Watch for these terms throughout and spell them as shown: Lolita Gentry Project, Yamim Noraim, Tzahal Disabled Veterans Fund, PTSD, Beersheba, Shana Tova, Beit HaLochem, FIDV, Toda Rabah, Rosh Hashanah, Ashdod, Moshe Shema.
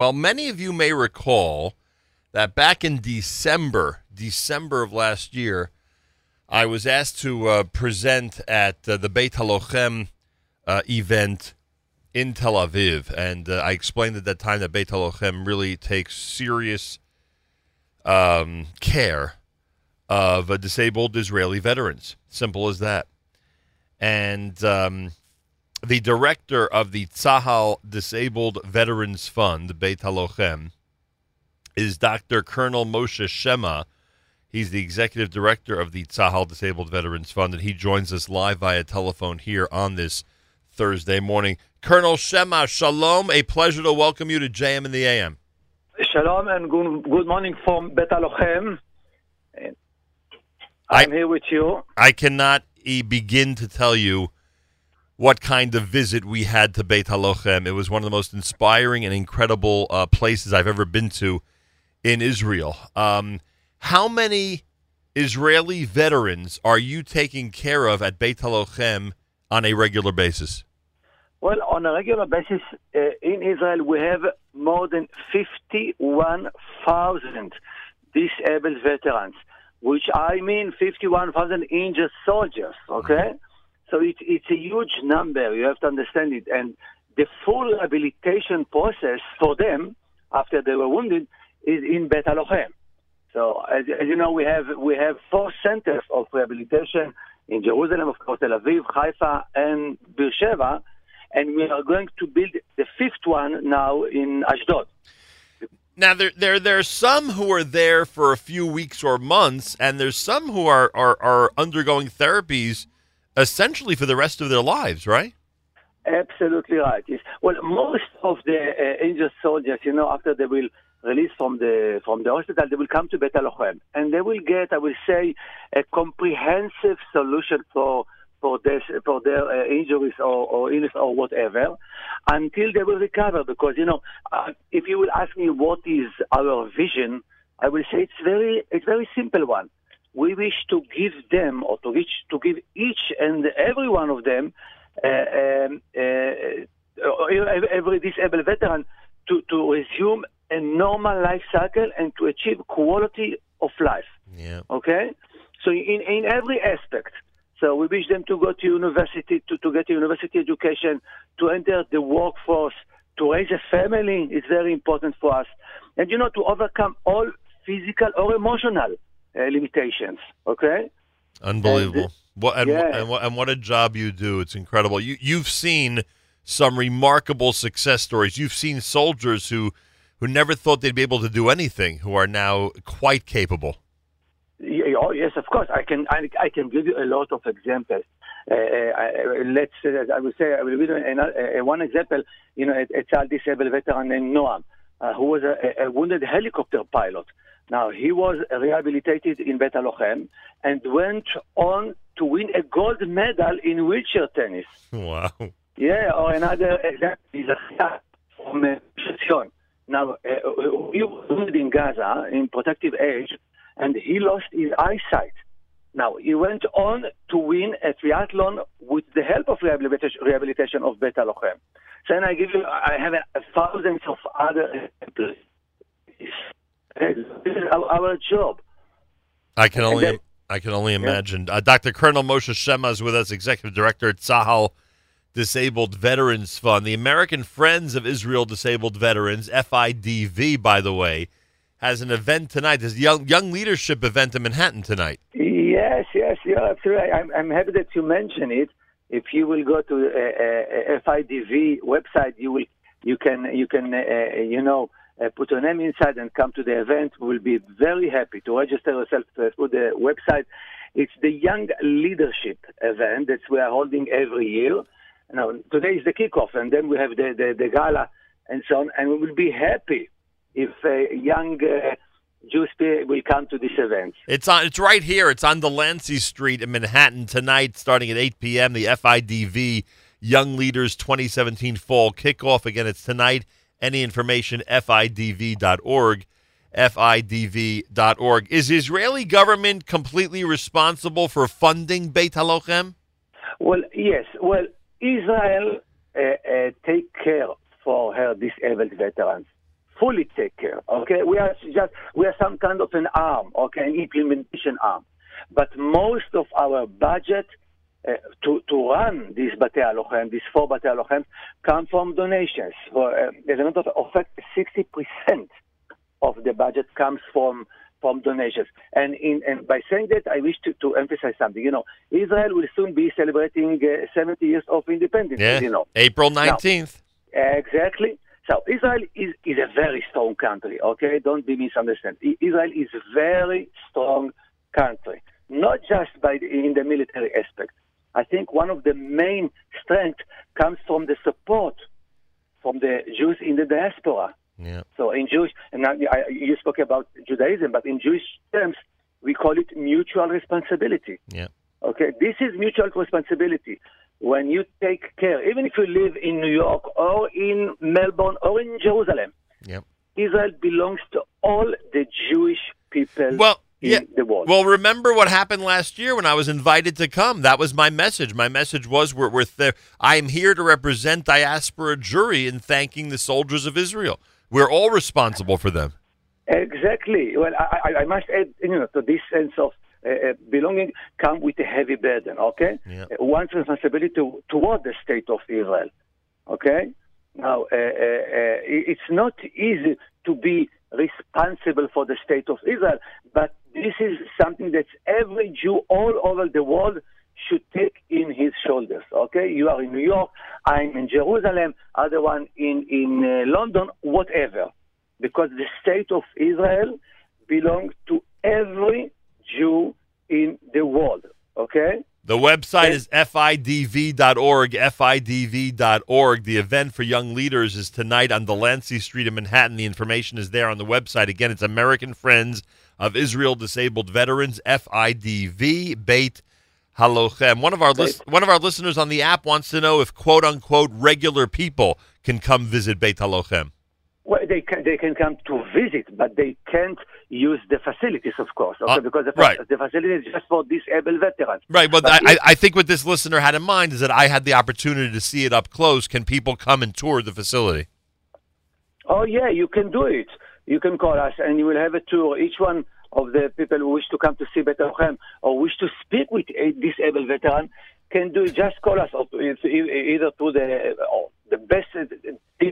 Well, many of you may recall that back in December of last year, I was asked to present at the Beit HaLochem event in Tel Aviv. And I explained at that time that Beit HaLochem really takes serious care of disabled Israeli veterans. Simple as that. And the director of the Tzahal Disabled Veterans Fund, Beit HaLochem, is Dr. Colonel Moshe Shema. He's the executive director of the Tzahal Disabled Veterans Fund, and he joins us live via telephone here on this Thursday morning. Colonel Shema, shalom. A pleasure to welcome you to JM in the AM. Shalom, and good morning from Beit HaLochem. I'm here with you. I cannot begin to tell you what kind of visit we had to Beit HaLochem. It was one of the most inspiring and incredible places I've ever been to in Israel. How many Israeli veterans are you taking care of at Beit HaLochem on a regular basis? Well, on a regular basis in Israel, we have more than 51,000 disabled veterans, which I mean 51,000 injured soldiers, okay? Mm-hmm. So it's a huge number, you have to understand it. And the full rehabilitation process for them, after they were wounded, is in Beit HaLochem. So, as you know, we have four centers of rehabilitation in Jerusalem, of course, Tel Aviv, Haifa, and Beersheba, and we are going to build the fifth one now in Ashdod. Now, there are some who are there for a few weeks or months, and there's some who are undergoing therapies essentially for the rest of their lives, right? Absolutely right. Yes. Well, most of the injured soldiers, you know, after they will release from the hospital, they will come to Beit HaLochem, and they will get, I will say, a comprehensive solution for their injuries or illness or whatever, until they will recover. Because, you know, if you will ask me what is our vision, I will say it's very simple one. We wish to give them, or to give each and every one of them, every disabled veteran, to resume a normal life cycle and to achieve quality of life. Yeah. Okay? So in every aspect. So we wish them to go to university, to get a university education, to enter the workforce, to raise a family is very important for us. And, you know, to overcome all physical or emotional limitations, okay? Unbelievable. And what a job you do. It's incredible. You've seen some remarkable success stories. You've seen soldiers who never thought they'd be able to do anything, who are now quite capable. Oh, yes, of course. I can give you a lot of examples. I will give you one example. You know, a child disabled veteran named Noam, who was a wounded helicopter pilot. Now, he was rehabilitated in Beit HaLochem and went on to win a gold medal in wheelchair tennis. Wow. Yeah, or another example is from Shishion. Now, he was wounded in Gaza in protective age, and he lost his eyesight. Now, he went on to win a triathlon with the help of rehabilitation of Beit HaLochem. So, and I have thousands of other examples. This is our job. I can only imagine. Yeah. Dr. Colonel Moshe Shema is with us, Executive Director at Tzahal Disabled Veterans Fund. The American Friends of Israel Disabled Veterans, FIDV, by the way, has an event tonight, this young leadership event in Manhattan tonight. Yes, absolutely. I'm happy that you mention it. If you will go to FIDV website, you can put your name inside and come to the event. We'll be very happy to register yourself through the website. It's the Young Leadership event that we are holding every year. Now, today is the kickoff, and then we have the gala and so on. And we will be happy if young Jewish people will come to this event. It's right here. It's on Delancey Street in Manhattan tonight, starting at 8 p.m., the FIDV Young Leaders 2017 Fall Kickoff. Again, it's tonight. Any information, FIDV.org, FIDV.org. Is Israeli government completely responsible for funding Beit HaLochem? Well, yes. Well, Israel take care for her disabled veterans. fully take care. Okay, we are some kind of an arm, okay, an implementation arm. But most of our budget to run these Beit HaLochem, these 4 Beit HaLochem, come from donations. As a matter of fact, 60% of the budget comes from donations. And by saying that, I wish to emphasize something. You know, Israel will soon be celebrating 70 years of independence. Yeah. You know, April 19th. Now, exactly. So Israel is a very strong country. Okay, don't be misunderstood. Israel is a very strong country, not just in the military aspect. I think one of the main strengths comes from the support from the Jews in the diaspora. Yeah. So in Jewish, and you spoke about Judaism, but in Jewish terms, we call it mutual responsibility. Yeah. Okay, this is mutual responsibility. When you take care, even if you live in New York or in Melbourne or in Jerusalem, yep, Israel belongs to all the Jewish people in the world. Well, remember what happened last year when I was invited to come. That was my message. My message was, we're there. I'm here to represent diaspora Jewry in thanking the soldiers of Israel. We're all responsible for them. Exactly. Well, I must add, to this sense of belonging comes with a heavy burden, okay? Yeah. One's responsibility toward the state of Israel, okay? Now, it's not easy to be responsible for the state of Israel, but this is something that every Jew all over the world should take in his shoulders, okay? You are in New York, I'm in Jerusalem, other one in London, whatever. Because the state of Israel belongs to every Jew in the world, okay? The website is FIDV.org, FIDV.org. The event for young leaders is tonight on Delancey Street in Manhattan. The information is there on the website. Again, it's American Friends of Israel Disabled Veterans, FIDV, Beit HaLochem. One of our listeners on the app wants to know if quote-unquote regular people can come visit Beit HaLochem. Well, they can come to visit, but they can't use the facilities, of course, okay? Because the facilities is just for disabled veterans. Right, but I think what this listener had in mind is that I had the opportunity to see it up close. Can people come and tour the facility? Oh, yeah, you can do it. You can call us, and you will have a tour. Each one of the people who wish to come to see Beit HaLochem or wish to speak with a disabled veteran can do it. Just call us, either through the best thing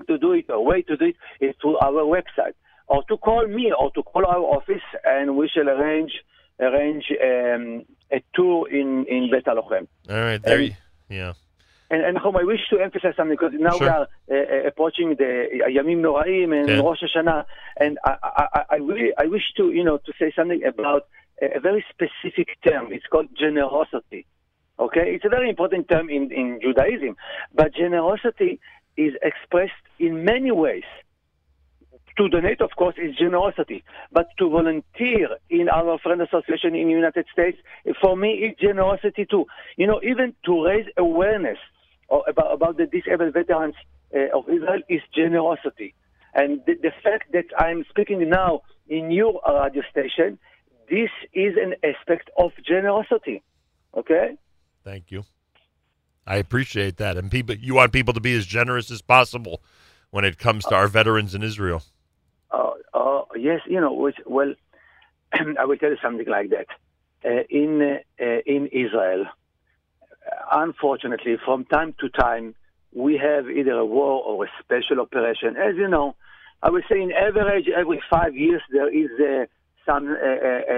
to do it or way to do it is through our website, or to call me, or to call our office, and we shall arrange a tour in Beit HaLochem. All right, there you, yeah. And I wish to emphasize something, because now we are approaching the Yamim Noraim and Rosh Hashanah, and I wish to say something about a very specific term. It's called generosity. Okay, it's a very important term in Judaism, but generosity is expressed in many ways. To donate, of course, is generosity, but to volunteer in our friend association in the United States, for me, is generosity too. Even to raise awareness about the disabled veterans of Israel is generosity. And the fact that I'm speaking now in your radio station, this is an aspect of generosity. Okay? Thank you. I appreciate that. And you want people to be as generous as possible when it comes to our veterans in Israel. Yes, I will tell you something like that. In Israel, unfortunately, from time to time, we have either a war or a special operation. As you know, I would say, in average, every 5 years, there is some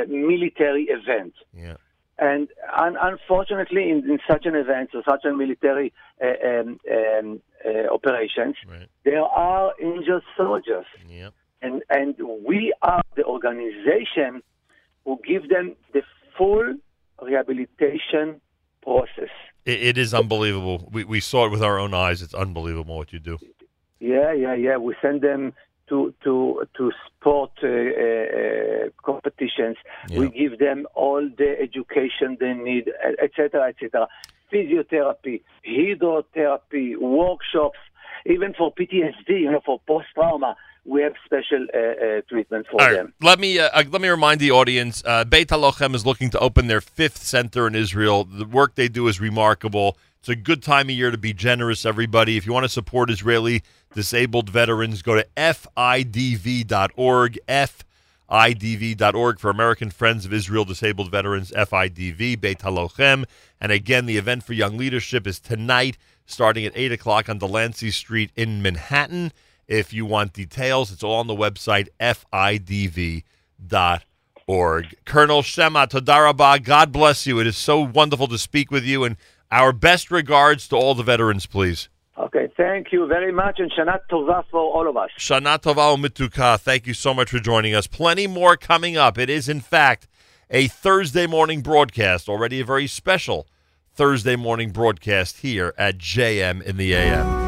military event. Yeah. And unfortunately, in such an event, or such a military operations, there are injured soldiers. Yep. And we are the organization who give them the full rehabilitation process. It is unbelievable. We saw it with our own eyes. It's unbelievable what you do. Yeah. We send them to sport competitions. Yeah. We give them all the education they need, etc. Physiotherapy, hydrotherapy, workshops, even for PTSD, for post-trauma. We have special treatment for them. Let me remind the audience, Beit HaLochem is looking to open their 5th center in Israel. The work they do is remarkable. It's a good time of year to be generous, everybody. If you want to support Israeli disabled veterans, go to FIDV.org, FIDV.org for American Friends of Israel Disabled Veterans, FIDV, Beit HaLochem. And again, the event for Young Leadership is tonight, starting at 8 o'clock on Delancey Street in Manhattan. If you want details, it's all on the website, FIDV.org. Colonel Shema, Toda Rabah, God bless you. It is so wonderful to speak with you, and our best regards to all the veterans, please. Okay, thank you very much, and Shana Tova for all of us. Shana Tova Umituka, thank you so much for joining us. Plenty more coming up. It is, in fact, a Thursday morning broadcast, already a very special Thursday morning broadcast here at JM in the AM.